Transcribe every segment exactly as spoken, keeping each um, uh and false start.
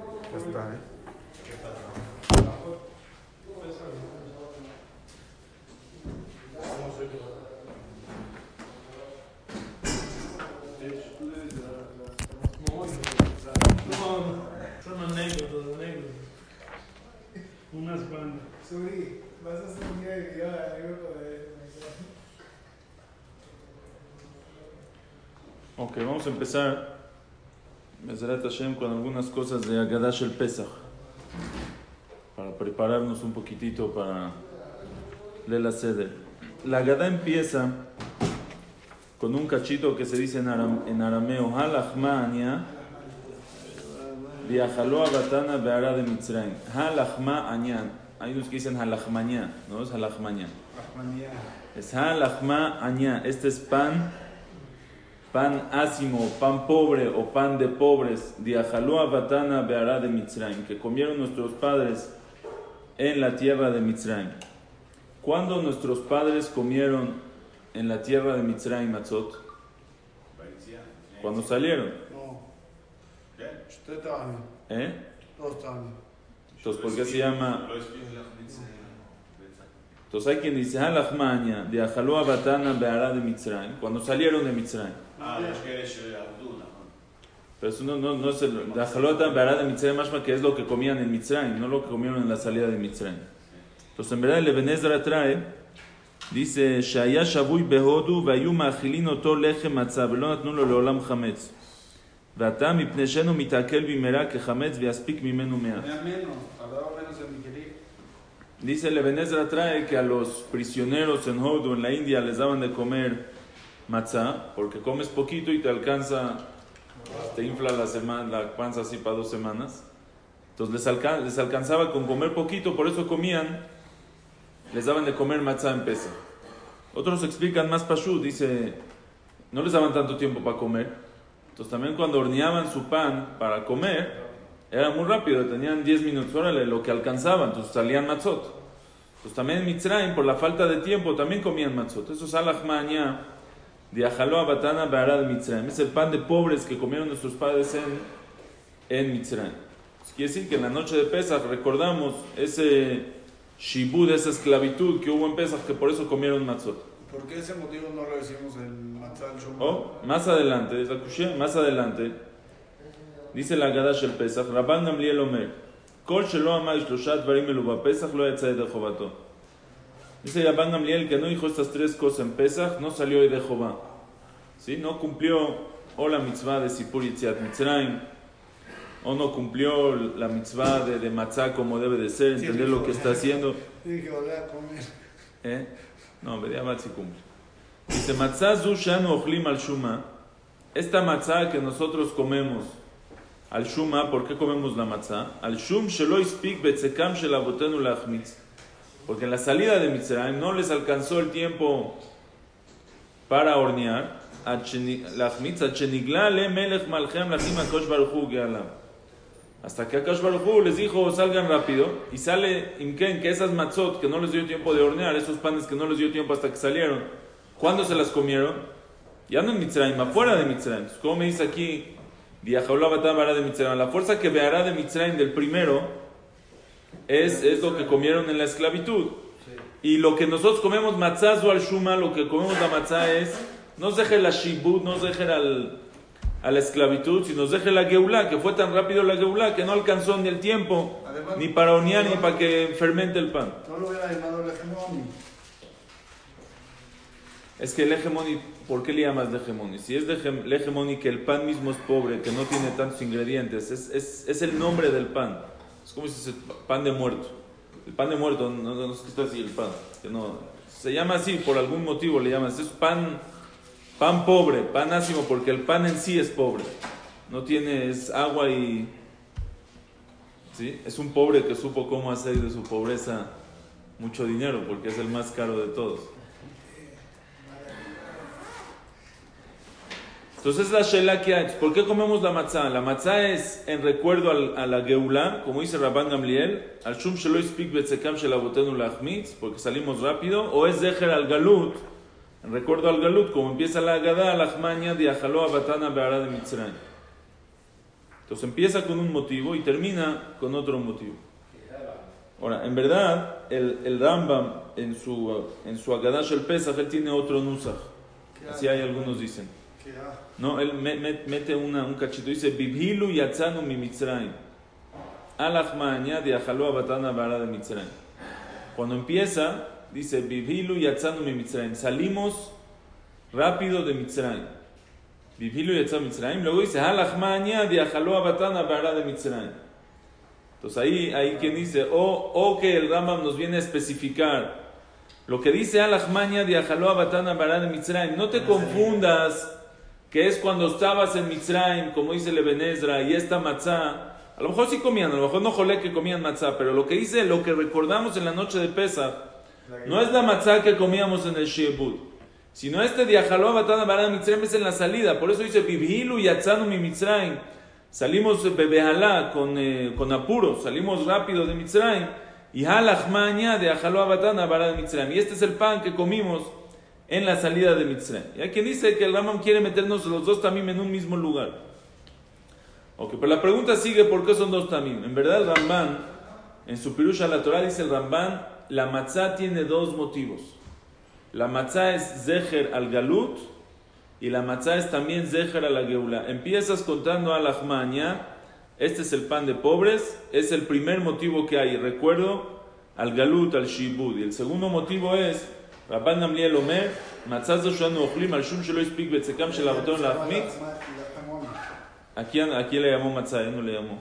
Está, ¿eh? Unas bandas. Suri, vas a hacer un día de video de arriba para ver. Ok, vamos a empezar. Meserat Hashem con algunas cosas de Haggadah del Pesaj para prepararnos un poquitito para leer la seder. La Haggadah empieza con un cachito que se dice en, aram, en arameo halachma'ania viajalo abatana be'ara de Mitzrayim. Halachma'ania, hay unos que dicen halachmania, no es halachmania, es halachma'ania. Este es pan pan ácimo, pan pobre o pan de pobres, diajalúa batana beará de Mitzrayim, que comieron nuestros padres en la tierra de Mitzrayim. ¿Cuándo nuestros padres comieron en la tierra de Mitzrayim, Matzot? ¿Cuándo salieron? No. ¿Qué? ¿Eh? Dos años. Entonces, ¿por qué se llama? Entonces hay quien dice, halachmania, diajalúa batana beará de Mitzrayim, cuando salieron de Mitzrayim. Ah, pero eso no, no, no es el Dajalota Bará de Mitzrayim, mashma que es lo que comían en Mitzrayim, no lo que comieron en la salida de Mitzrayim. Entonces en verdad el Even Ezra trae, dice Shaya Shavui Behodu Vayuma Achilin Oto Lechem Matzah Velo Natnu Lo Leolam Chametz Vata Mipnei Shenu Mitakel Bimera Ke Chametz Vyaspik Mimenu Meah. Dice el Even Ezra trae que a los prisioneros en Hodu, en la India, les daban de comer matzá, porque comes poquito y te alcanza, te infla la, semana, la panza así para dos semanas. Entonces les, alca- les alcanzaba con comer poquito, por eso comían, les daban de comer matzá en Pesach. Otros explican más pashut, dice, no les daban tanto tiempo para comer. Entonces también cuando horneaban su pan para comer, era muy rápido, tenían diez minutos, órale, lo que alcanzaban, entonces salían matzot. Entonces también en Mitzrayim, por la falta de tiempo, también comían matzot. Eso es halachmania. Es el pan de pobres que comieron nuestros padres en, en Mitzrayim. Pues quiere decir que en la noche de Pesach recordamos ese shibud, esa esclavitud que hubo en Pesach, que por eso comieron matzot. ¿Por qué ese motivo no lo decimos en matzal? Oh, más adelante, es la cushia, más adelante, dice la Haggadah del Pesach, Rabán Gamliel Omer, Kol shelo ama shlosha dvarim elu b'Pesach lo yatsa yedei chovato. Dice Rabán Gamliel que no dijo estas tres cosas en Pesach, no salió de Jehová. ¿Sí? No cumplió o la mitzvah de Sipur Yitziat Mitzrayim, o no cumplió la mitzvah de, de Matzah como debe de ser, entender sí, lo que está haciendo. Tiene que volver a comer. ¿Eh? No, Bediabat sí cumple. Dice Matzah zu shanu ochlim al Shuma. Esta Matzah que nosotros comemos al Shuma, ¿por qué comemos la Matzah? Al Shum shelo ispik betzekam shel avotenu lachmitz. Porque en la salida de Mitzrayim no les alcanzó el tiempo para hornear. Hasta que Akash Baruj Hu les dijo, salgan rápido. Y sale Imken que esas matzot que no les dio tiempo de hornear, esos panes que no les dio tiempo hasta que salieron, ¿cuándo se las comieron? Ya no en Mitzrayim, afuera de Mitzrayim. Como me dice aquí, la fuerza que veará de Mitzrayim del primero Es, es lo que comieron en la esclavitud. Sí. Y lo que nosotros comemos matzah o al shuma, lo que comemos la matzah es, no se deje la shibud, no se deje al, a la esclavitud, sino se deje la geulá, que fue tan rápido la geulá que no alcanzó ni el tiempo, además, ni para hornear, ni para que fermente el pan. No lo hubiera llamado el hegemoni. Es que el hegemoni, ¿por qué le llamas de hegemoni? Si es de hege, el hegemoni que el pan mismo es pobre, que no tiene tantos ingredientes, es, es, es el nombre del pan. Es como si es pan de muerto. El pan de muerto, no, no, no es que está así el pan. Que no, se llama así, por algún motivo le llaman. Es pan Pan pobre, pan ácimo, porque el pan en sí es pobre. No tiene, es agua y... ¿sí? Es un pobre que supo cómo hacer de su pobreza mucho dinero, porque es el más caro de todos. Entonces la shela que hay, ¿por qué comemos la matzá? La matzá es en recuerdo al, a la geulá, como dice Rabán Gamliel, al shum shelo ispik betzekam shelabotenu lachmitz, porque salimos rápido, o es zecher al galut, en recuerdo al galut, como empieza la agadá, la jmaña, diajalo abatana be'ara de Mitzrayim. Entonces empieza con un motivo y termina con otro motivo. Ahora, en verdad, el, el Rambam, en su, en su agadá shel Pesaj, él tiene otro nusaj, así hay algunos dicen. No, él me, me, mete una, un cachito, dice Bibhilu yatzanu mi Mitzrayim alachma'anya diajalo abatana bara de Mitzrayim. Cuando empieza, dice Bibhilu yatzanu mi Mitzrayim, salimos rápido de Mitzrayim. Bibhilu yatzanu Mitzrayim. Luego dice alachma'anya diajalo abatana bara de Mitzrayim. Entonces ahí, ahí quien dice o oh, oh, que el Rambam nos viene a especificar lo que dice alachma'anya diajalo abatana bara de Mitzrayim. No te confundas que es cuando estabas en Mitzrayim, como dice el Even Ezra, y esta matzá, a lo mejor sí comían, a lo mejor no jolé que comían matzá, pero lo que dice, lo que recordamos en la noche de Pesach, no es la matzá que comíamos en el Shebud, sino este diajaló batana barada Mitzrayim es en la salida, por eso dice, Bibhilu yatzanu mi Mitzrayim, salimos bebehalá con, eh, con apuro, salimos rápido de Mitzrayim, y halachmanya diajaló batana barada Mitzrayim, y este es el pan que comimos en la salida de Mitzrayim. Y hay quien dice que el Rambam quiere meternos los dos tamim en un mismo lugar. Ok, pero la pregunta sigue, ¿por qué son dos tamim? En verdad el Rambam, en su Pirush a la Torah, dice el Rambam, la matzá tiene dos motivos. La matzá es zecher al galut, y la matzá es también zecher a la geula. Empiezas contando a la jmaña, este es el pan de pobres, es el primer motivo que hay, recuerdo, al galut, al shibud. Y el segundo motivo es, Rabán Gamliel Omer, matzaz de Shuanu Ochlim, al shum shelo ispik betzekam shelaboton lachmitz. Aquí, aquí le llamó matzá, ¿eh? No le llamó.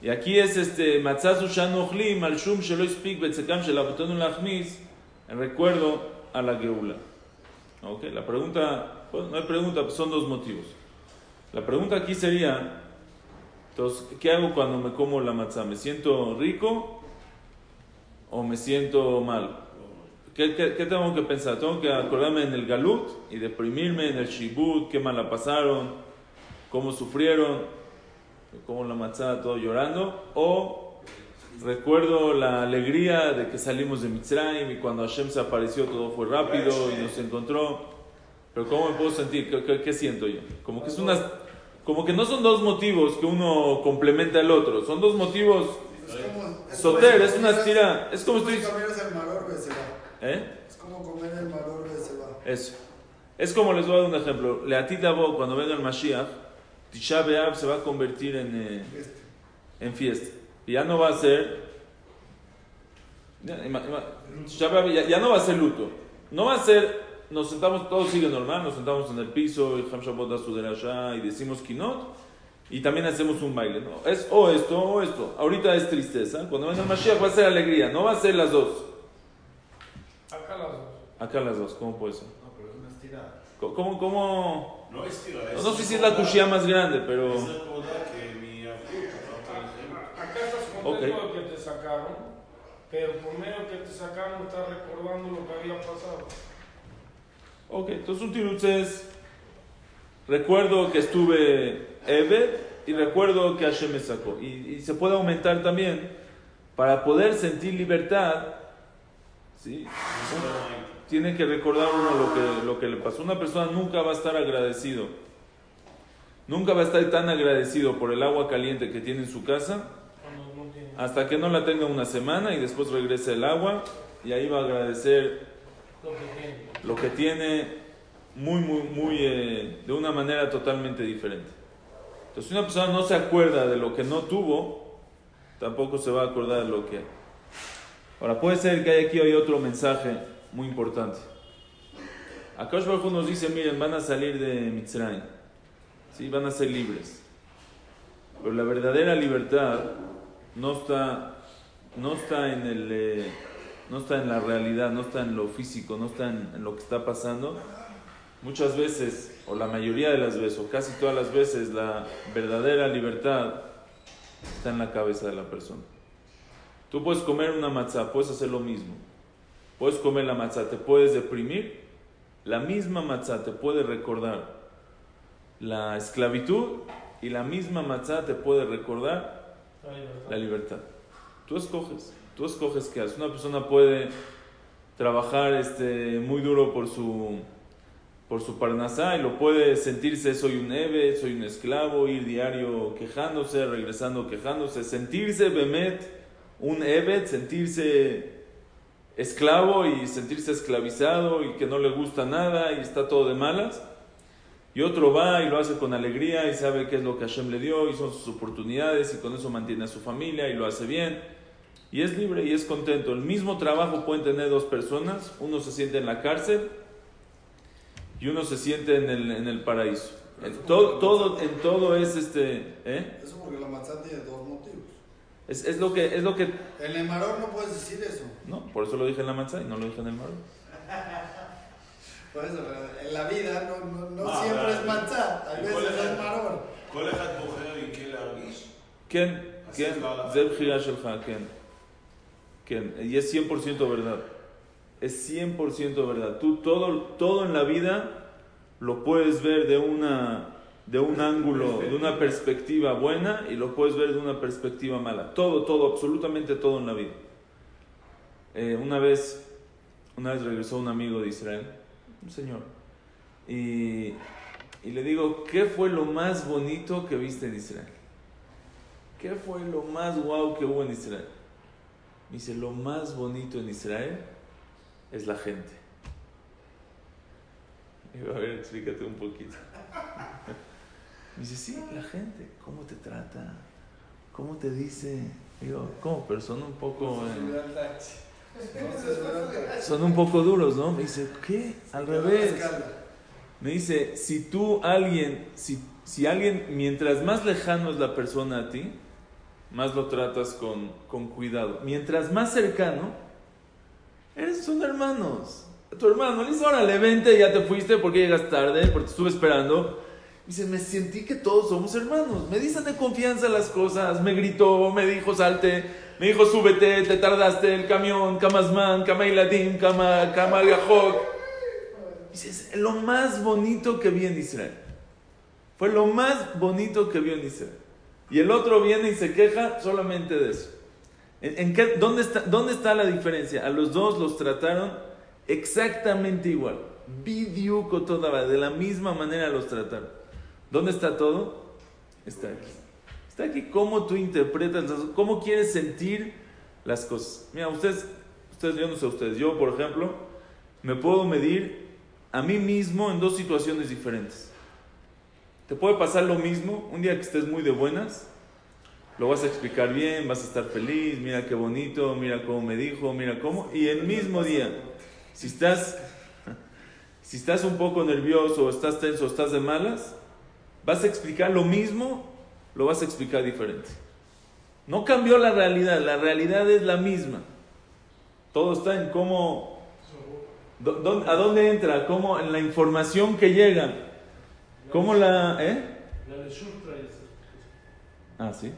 Y aquí es este, matzaz de Shuanu Ochlim, al shum shelo ispik betzekam shelaboton lachmitz, en recuerdo a la geula. Ok, la pregunta, pues no hay pregunta, son dos motivos. La pregunta aquí sería, entonces, ¿qué hago cuando me como la matzá? ¿Me siento rico o me siento mal? ¿Qué, qué, ¿Qué tengo que pensar? ¿Tengo que acordarme en el galut y deprimirme en el shibud? ¿Qué mal la pasaron? ¿Cómo sufrieron? ¿Cómo la matzá todo llorando? ¿O recuerdo la alegría de que salimos de Mitzrayim y cuando Hashem se apareció todo fue rápido y nos encontró? ¿Pero cómo me puedo sentir? ¿Qué, qué, qué siento yo? Como que, es unas, como que no son dos motivos que uno complementa al otro. Son dos motivos... Soter, es una estira... Es como estoy... ¿Eh? Es como comer el valor de Seba. Eso. Es como, les voy a dar un ejemplo. Leatita Bo, cuando venga el Mashiach, Tisha Beav se va a convertir en, eh, fiesta. en fiesta. Y ya no va a ser... Ya, ima, ima, Tisha Beav, ya, ya no va a ser luto. No va a ser... Nos sentamos, todo sigue normal, nos sentamos en el piso, y Hamshabot da su derashá, y decimos Kinot, y también hacemos un baile. ¿No? Es o esto o esto. Ahorita es tristeza. Cuando venga el Mashiach va a ser alegría. No va a ser las dos. Acá las dos. Acá las dos, ¿cómo puede ser? No, pero es una estirada. ¿Cómo? cómo? No es estirada. No, no sé si es la cuchilla más grande, pero... Es acordar que mi acá estás contento okay. de que te sacaron, pero por medio que te sacaron estás recordando lo que había pasado. Ok, entonces un tirutz es... Recuerdo que estuve Eved y recuerdo que Hashem me sacó. Y, y se puede aumentar también para poder sentir libertad. Sí. Tiene que recordar uno lo que, lo que le pasó. Una persona nunca va a estar agradecido, nunca va a estar tan agradecido por el agua caliente que tiene en su casa hasta que no la tenga una semana y después regrese el agua y ahí va a agradecer lo que tiene muy, muy, muy eh, de una manera totalmente diferente. Entonces si una persona no se acuerda de lo que no tuvo, tampoco se va a acordar de lo que... Ahora, puede ser que haya aquí hoy otro mensaje muy importante. Akash Baruj Hu nos dice, miren, van a salir de Mitzrayim, ¿sí? Van a ser libres. Pero la verdadera libertad no está, no está, en, el, eh, no está en la realidad, no está en lo físico, no está en, en lo que está pasando, muchas veces, o la mayoría de las veces, o casi todas las veces, la verdadera libertad está en la cabeza de la persona. Tú puedes comer una matzá, puedes hacer lo mismo. Puedes comer la matzá, te puedes deprimir. La misma matzá te puede recordar la esclavitud y la misma matzá te puede recordar la libertad. La libertad. Tú escoges, tú escoges qué haces. Una persona puede trabajar este, muy duro por su, por su parnasá y lo puede sentirse soy un eve, soy un esclavo, ir diario quejándose, regresando quejándose, sentirse bemet, un eve, sentirse esclavo y sentirse esclavizado y que no le gusta nada y está todo de malas. Y otro va y lo hace con alegría y sabe qué es lo que Hashem le dio y son sus oportunidades y con eso mantiene a su familia y lo hace bien y es libre y es contento. El mismo trabajo pueden tener dos personas, uno se siente en la cárcel y uno se siente en el, en el paraíso. En todo, todo, en todo es este... ¿eh? Eso porque la matzá tiene dos motivos. Es, es lo que, es lo que... En el maror no puedes decir eso. No, por eso lo dije en la matzá y no lo dije en el maror. Por eso, pero en la vida no, no, no ah, siempre verdad, es matzá, tal vez es el maror. ¿Cuál es la mujer y qué la hagas? ¿Quién? ¿Quién? Zeb Hirashelha, ¿quién? ¿Quién? Y es cien por ciento verdad. Es cien por ciento verdad. Tú todo, todo en la vida lo puedes ver de una... de un ángulo, de una perspectiva buena y lo puedes ver de una perspectiva mala. Todo, todo, absolutamente todo en la vida. Eh, una vez, una vez regresó un amigo de Israel, un señor, y, y le digo, ¿qué fue lo más bonito que viste en Israel? ¿Qué fue lo más guau que hubo en Israel? Me dice, lo más bonito en Israel es la gente. Y digo, a ver, explícate un poquito. Me dice, sí, la gente, ¿cómo te trata? ¿Cómo te dice? Digo, ¿cómo? Pero son un poco... Eh, son un poco duros, ¿no? Me dice, ¿qué? Al revés. Me dice, si tú, alguien, si, si alguien, mientras más lejano es la persona a ti, más lo tratas con, con cuidado. Mientras más cercano, eres, son hermanos. A tu hermano le dice, órale, vente, ya te fuiste, porque llegas tarde, porque te estuve esperando. Dice, me sentí que todos somos hermanos. Me dicen de confianza las cosas. Me gritó, me dijo salte, me dijo súbete, te tardaste, el camión, Kamasman, Kamayladim, Kama, Kamal Gahok. Dice, es lo más bonito que vi en Israel. Fue lo más bonito que vi en Israel. Y el otro viene y se queja solamente de eso. ¿En, en qué, dónde, está, ¿Dónde está la diferencia? A los dos los trataron exactamente igual. Bidiuco toda, de la misma manera los trataron. ¿Dónde está todo? Está aquí. Está aquí cómo tú interpretas, cómo quieres sentir las cosas. Mira, ustedes, ustedes, yo no sé ustedes, yo por ejemplo, me puedo medir a mí mismo en dos situaciones diferentes. Te puede pasar lo mismo, un día que estés muy de buenas, lo vas a explicar bien, vas a estar feliz, mira qué bonito, mira cómo me dijo, mira cómo, y el mismo día, si estás, si estás un poco nervioso, estás tenso, estás de malas, vas a explicar lo mismo, lo vas a explicar diferente. No cambió la realidad, la realidad es la misma. Todo está en cómo, do, do, a dónde entra, cómo, en la información que llega, cómo la, ¿eh? Ah, sí.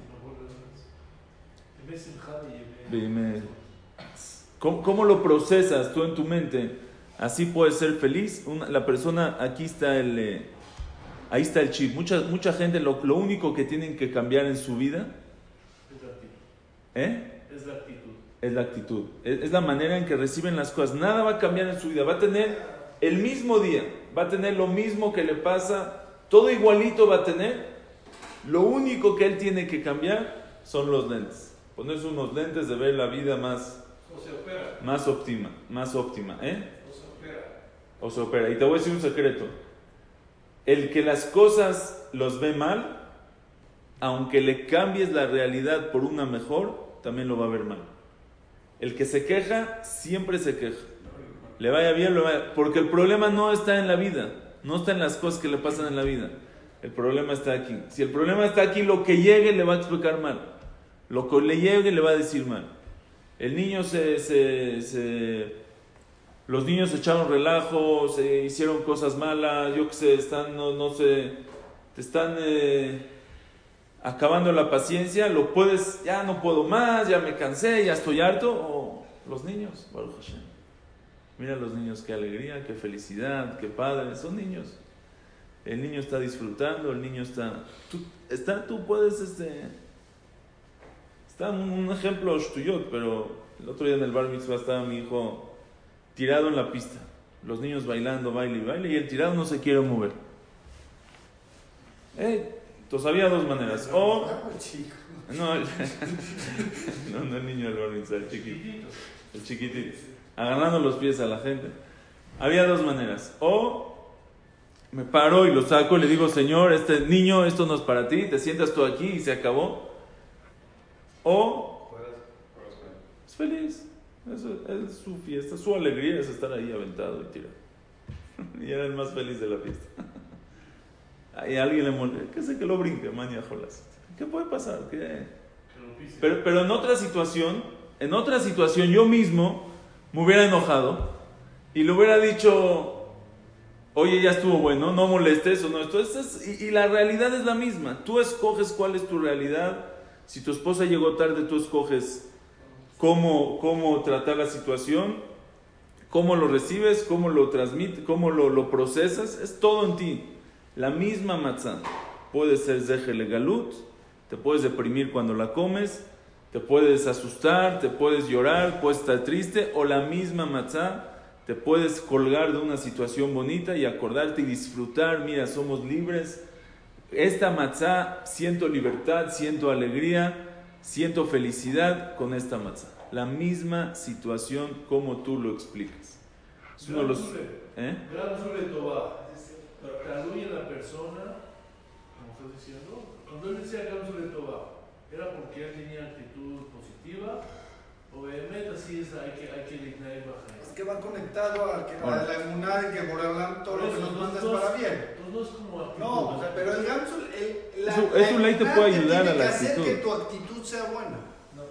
¿Cómo, cómo lo procesas tú en tu mente? Así puedes ser feliz. Una, la persona, aquí está el... Eh, ahí está el chip. Mucha, mucha gente, lo, lo único que tienen que cambiar en su vida es la actitud. ¿Eh? Es la actitud. Es la actitud. Es, es la manera en que reciben las cosas. Nada va a cambiar en su vida. Va a tener el mismo día. Va a tener lo mismo que le pasa. Todo igualito va a tener. Lo único que él tiene que cambiar son los lentes. Ponerse unos lentes de ver la vida más... O se opera. Más óptima. Más óptima. ¿Eh? O se opera. O se opera. Y te voy a decir un secreto. El que las cosas los ve mal, aunque le cambies la realidad por una mejor, también lo va a ver mal. El que se queja, siempre se queja. Le vaya bien, le vaya... porque el problema no está en la vida, no está en las cosas que le pasan en la vida. El problema está aquí. Si el problema está aquí, lo que llegue le va a explicar mal. Lo que le llegue le va a decir mal. El niño se... se, se Los niños echaron relajo, se hicieron cosas malas, yo que sé, están, no, no sé, te están eh, acabando la paciencia, lo puedes, ya no puedo más, ya me cansé, ya estoy harto. Oh, los niños, Baruch Hashem. Mira los niños, qué alegría, qué felicidad, qué padre, son niños. El niño está disfrutando, el niño está, tú, está, tú puedes, este, está un, un ejemplo shtuyot, pero el otro día en el bar mitzvah estaba mi hijo tirado en la pista, los niños bailando, baile y baile, y el tirado no se quiere mover. Eh, entonces había dos maneras. O no, el, no, no el niño del bar mitzvah, el chiquitito, el chiquitito, agarrando los pies a la gente. Había dos maneras. O me paro y lo saco, le digo, Señor, este niño, esto no es para ti, te sientas tú aquí y se acabó. O es feliz. Eso es su fiesta, su alegría es estar ahí aventado y tirado. Y era el más feliz de la fiesta. Y alguien le molesta, que sé que lo brinque, maña jolas. ¿Qué puede pasar? ¿Qué? Pero, pero en otra situación, en otra situación yo mismo me hubiera enojado y le hubiera dicho, oye, ya estuvo bueno, no molestes o no. Entonces, y, y la realidad es la misma. Tú escoges cuál es tu realidad. Si tu esposa llegó tarde, tú escoges Cómo, cómo tratar la situación, cómo lo recibes, cómo lo transmites, cómo lo, lo procesas, es todo en ti. La misma matzá puede ser zejele galut, te puedes deprimir cuando la comes, te puedes asustar, te puedes llorar, puedes estar triste, o la misma matzá te puedes colgar de una situación bonita y acordarte y disfrutar, mira, somos libres. Esta matzá siento libertad, siento alegría, siento felicidad con esta matzá. La misma situación como tú lo explicas. Es uno de los... ¿Eh? Gran Zule Tová. Caluye la persona, como estás diciendo, cuando él decía Gran Zule Tová, ¿era porque él tenía actitud positiva? Obviamente así es, hay que, hay que dignar y bajar. Es que va conectado a, que, a la inmunidad que por hablar todo eso, lo que nos mandas no, para bien. No, es como actitud, no, o sea, pero el ganso, el, la, eso, la eso ley te puede ayudar a la actitud. Tiene que hacer que tu actitud sea buena. No,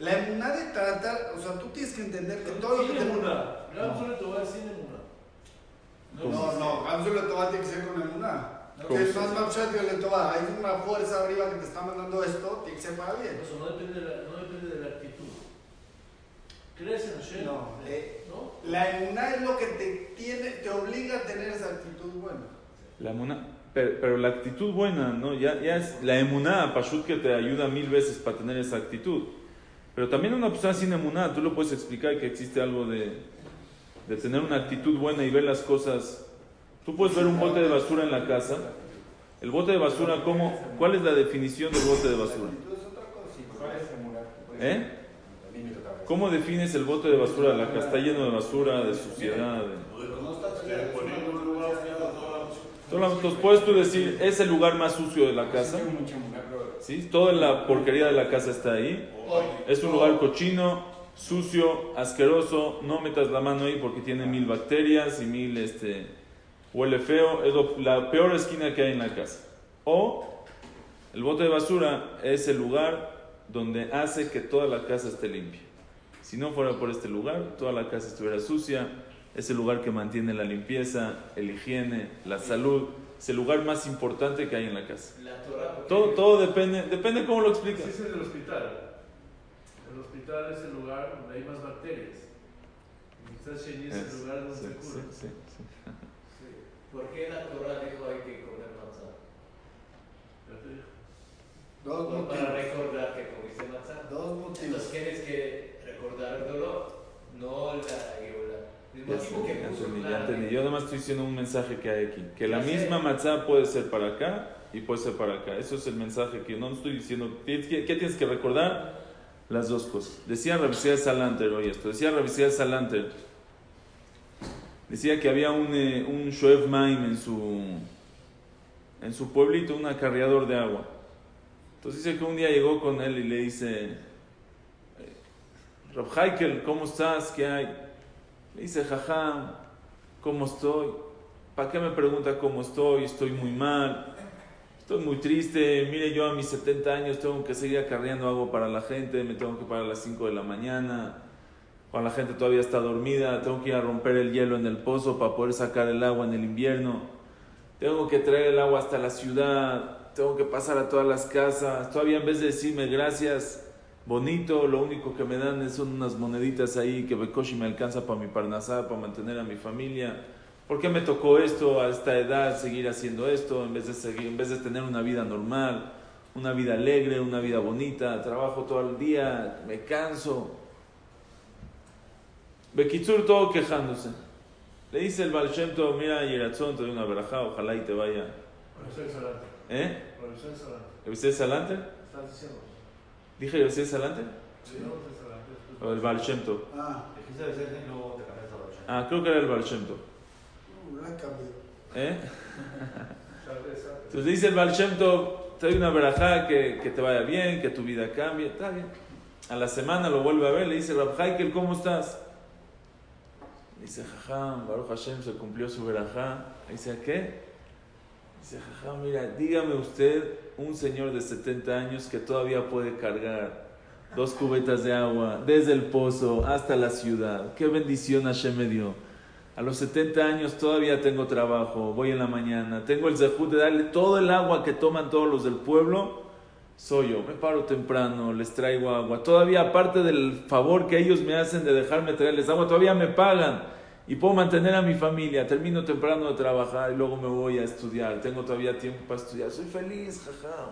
la emuná de tratar, o sea, tú tienes que entender que todo lo que te emuná. Ganso le toba es sin emuná. No, no, ganso le toba tiene que ser con emuná. Que es más machado le toba, hay una fuerza arriba que te está mandando esto, tiene que ser para bien. Eso no depende de la, no depende de la actitud. ¿Crees en Hashem? No, eh, ¿no? La emuná es lo que te tiene, te obliga a tener esa actitud buena. La emuná, pero, pero la actitud buena, ¿no? Ya, ya es la emuná, Pashut, que te ayuda mil veces para tener esa actitud. Pero también una persona sin emuná, tú lo puedes explicar que existe algo de, de tener una actitud buena y ver las cosas. Tú puedes ver un bote de basura en la casa. El bote de basura, ¿cómo? ¿Cuál es la definición del bote de basura? ¿Eh? ¿Cómo defines el bote de basura de la casa? Está lleno de basura, de suciedad. De... Entonces puedes tú decir, es el lugar más sucio de la casa, ¿sí? Toda la porquería de la casa está ahí, es un lugar cochino, sucio, asqueroso, no metas la mano ahí porque tiene mil bacterias y mil, este, huele feo, es lo, la peor esquina que hay en la casa. O el bote de basura es el lugar donde hace que toda la casa esté limpia. Si no fuera por este lugar, toda la casa estuviera sucia. Es el lugar que mantiene la limpieza, el higiene, la salud. Es el lugar más importante que hay en la casa. La Torah, todo, todo depende, depende cómo lo explicas. Sí, es el hospital. El hospital es el lugar donde hay más bacterias. Quizás Sheni es el lugar donde sí, se cura. Sí, sí, sí. Sí. ¿Por qué la Torah dijo hay que comer manzana? Dos motivos. Para recordar que comiste manzana. Dos motivos. Entonces tienes que recordar el dolor, no la geula. Ya sé, que ya entendí, ya entendí. Yo además estoy diciendo un mensaje que hay aquí, que la misma matzá puede ser para acá y puede ser para acá. Eso es el mensaje que yo no estoy diciendo. ¿Qué tienes que recordar? Las dos cosas. Decía Rabbi Yisrael Salanter hoy esto. Decía Rabbi Yisrael Salanter. Decía que había un eh, un shoev maim en su en su pueblito, un acarreador de agua. Entonces dice que un día llegó con él y le dice, Rab Haikel, ¿cómo estás? ¿Qué hay? Le dice, jajam, ¿cómo estoy? ¿Para qué me pregunta cómo estoy? Estoy muy mal, estoy muy triste. Mire, yo a mis setenta años tengo que seguir acarreando agua para la gente, me tengo que parar a las cinco de la mañana. cuando la gente todavía está dormida, tengo que ir a romper el hielo en el pozo para poder sacar el agua en el invierno, tengo que traer el agua hasta la ciudad, tengo que pasar a todas las casas. Todavía en vez de decirme gracias, bonito, lo único que me dan son unas moneditas ahí que Bekoshi me alcanza para mi parnasá, para mantener a mi familia. ¿Por qué me tocó esto a esta edad, seguir haciendo esto en vez de, seguir, en vez de tener una vida normal, una vida alegre, una vida bonita? Trabajo todo el día, me canso. Bekitsur, todo quejándose. Le dice el Ba'al Shem Tov, mira, Yeratzón, te doy una verajá, ojalá y te vaya. Rabbi Yisrael Salanter. ¿Eh? Rabbi Yisrael Salanter. ¿Rabbi Yisrael Salanter? Estás diciendo. ¿Dije Rabbi Yisrael Salanter? Sí. O el Ba'al Shem Tov. Ah. Dijiste Rabbi Yisrael y luego te cambiaste a Ba'al Shem Tov. Ah, creo que era el Ba'al Shem Tov. No, no ha cambiado. ¿Eh? Entonces le dice el Ba'al Shem Tov, te doy una verajá, que, que te vaya bien, que tu vida cambie, está bien. A la semana lo vuelve a ver, le dice, Rab Haikel, ¿cómo estás? Dice, jajam, Baruch Hashem, se cumplió su verajá. Dice, ¿qué? Dice, jajam, mira, dígame usted, un señor de setenta años que todavía puede cargar dos cubetas de agua desde el pozo hasta la ciudad. Qué bendición Hashem me dio. A los setenta años todavía tengo trabajo, voy en la mañana, tengo el zehut de darle todo el agua que toman todos los del pueblo. Soy yo, me paro temprano, les traigo agua. Todavía, aparte del favor que ellos me hacen de dejarme traerles agua, todavía me pagan y puedo mantener a mi familia. Termino temprano de trabajar y luego me voy a estudiar. Tengo todavía tiempo para estudiar. Soy feliz, jajá.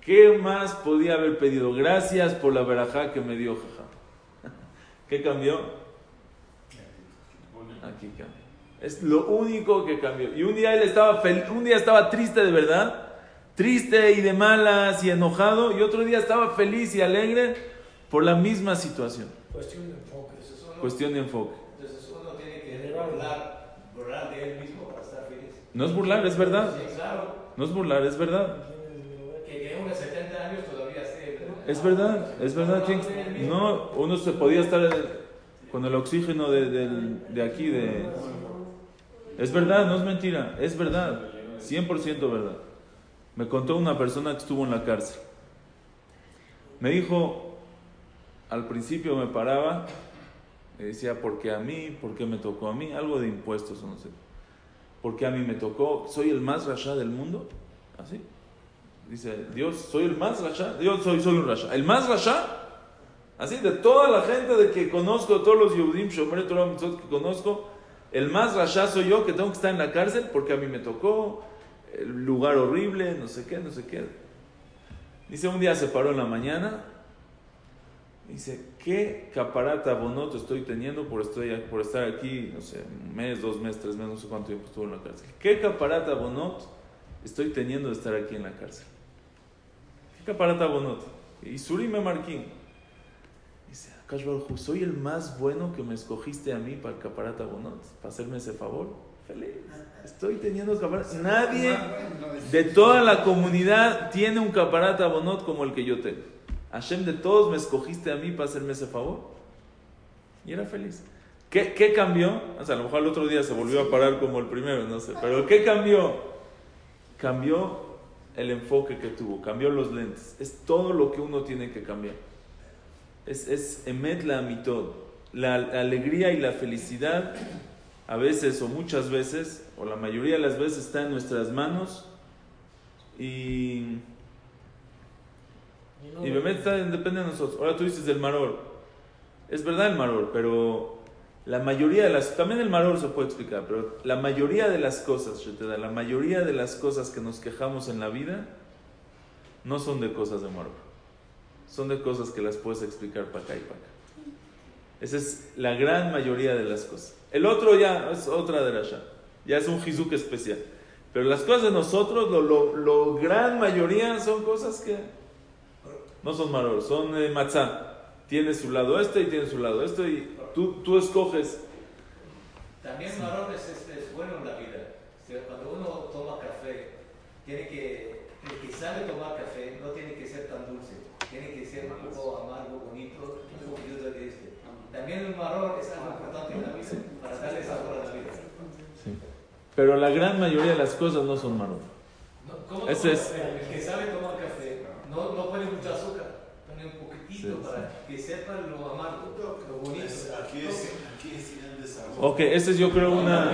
¿Qué más podía haber pedido? Gracias por la verajá que me dio, jajá. ¿Qué cambió? Aquí cambió. Es lo único que cambió. Y un día él estaba feliz, un día estaba triste de verdad. Triste y de malas y enojado, y otro día estaba feliz y alegre por la misma situación. Cuestión de enfoque. Uno, Cuestión de enfoque. Entonces uno tiene que burlar, burlar de él mismo para estar feliz. No es burlar, es verdad. Sí, claro. No es burlar, es verdad. Que tiene unos setenta años todavía esté. Es verdad, es verdad. No, uno se podía estar con el oxígeno de, de, de aquí. De... Es verdad, no es mentira, es verdad. cien por ciento verdad. Me contó una persona que estuvo en la cárcel. Me dijo, al principio me paraba, me decía, ¿por qué a mí? ¿Por qué me tocó a mí? Algo de impuestos, no sé. ¿Por qué a mí me tocó? ¿Soy el más rasha del mundo? ¿Así? Dice, Dios, ¿soy el más rasha? Dios, soy, soy un rasha. ¿El más rasha? Así, de toda la gente de que conozco, todos los Yehudim, Shomrei Torah Mitzvot que conozco, el más rasha soy yo, que tengo que estar en la cárcel porque a mí me tocó. Lugar horrible, no sé qué, no sé qué. Dice, un día se paró en la mañana. Dice, ¿qué caparata bonoto estoy teniendo por, estoy, por estar aquí, no sé, un mes, dos meses, tres meses, no sé cuánto tiempo estuvo en la cárcel? ¿Qué caparata bonoto estoy teniendo de estar aquí en la cárcel? ¿Qué caparata bonoto? Y Suri me marquín. Dice, Kashbarhu, ¿soy el más bueno que me escogiste a mí para el caparata bonoto? ¿Para hacerme ese favor? Feliz. Estoy teniendo un caparata. Nadie de toda la comunidad tiene un caparata bonot como el que yo tengo. Hashem, de todos me escogiste a mí para hacerme ese favor. Y era feliz. ¿Qué, qué cambió? O sea, a lo mejor el otro día se volvió a parar como el primero, no sé. Pero ¿qué cambió? Cambió el enfoque que tuvo, cambió los lentes. Es todo lo que uno tiene que cambiar. Es, es emet la mitod, la alegría y la felicidad. A veces o muchas veces o la mayoría de las veces está en nuestras manos y y, no, y no, está, depende de nosotros. Ahora tú dices del maror, es verdad el maror, pero la mayoría de las, también el maror se puede explicar, pero la mayoría de las cosas, la mayoría de las cosas que nos quejamos en la vida no son de cosas de maror, son de cosas que las puedes explicar para acá y para acá. Esa es la gran mayoría de las cosas. El otro ya es otra derasha, ya es un jizuk especial. Pero las cosas de nosotros, lo, lo, lo gran mayoría son cosas que no son maror, son eh, matzá. Tiene su lado este y tiene su lado este y tú, tú escoges. También sí. Maror es, es, es bueno en la vida. O sea, cuando uno toma café, tiene que, el que sabe tomar café no tiene que ser tan dulce, tiene que ser un poco amargo, bonito, un poquito de este. También el maror es algo importante en la vida, sí, para darle sabor a la vida. Sí. Pero la gran mayoría de las cosas no son maror. No, ¿cómo es? El que sabe tomar café no, no pone mucho azúcar, pone un poquitito. poquito, sí, para sí. que sepan lo amargo, lo bonito. Es, aquí es, aquí es el desarrollo. Ok, esta es yo creo una,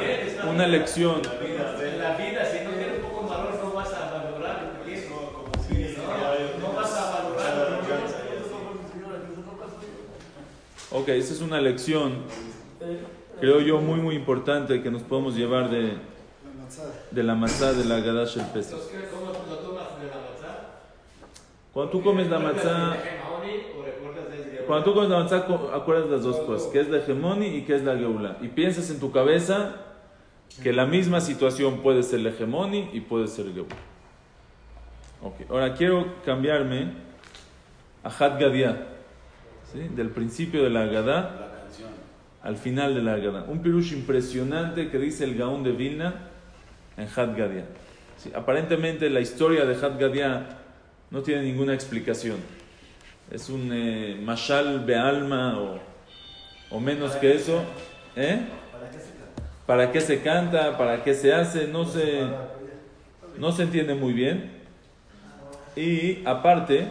no, una lección. En la vida, en la vida, si no tienes poco valor, no vas a valorar lo que es. No vas a valorar lo que es. Ok, esta es una lección, creo yo, muy, muy importante que nos podemos llevar de de la matzá, de la Haggadah del Pesaj. Cuando tú comes la matzá, cuando tú comes la matzá, acuerdas las dos cosas, que es la hegemoni y que es la geula, y piensas en tu cabeza que la misma situación puede ser la hegemoni y puede ser geula. Okay. Ahora quiero cambiarme a Hatgadiah, ¿sí? Del principio de la Haggadah al final de la Haggadah. Un pirush impresionante que dice el Gaón de Vilna en Hatgadiah. Sí, aparentemente la historia de Hatgadiah no tiene ninguna explicación. Es un eh, mashal be'alma o, o menos que eso. ¿Eh? ¿Para qué se canta? ¿Para qué se hace? No se, no se entiende muy bien. Y aparte,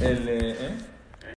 el... Eh,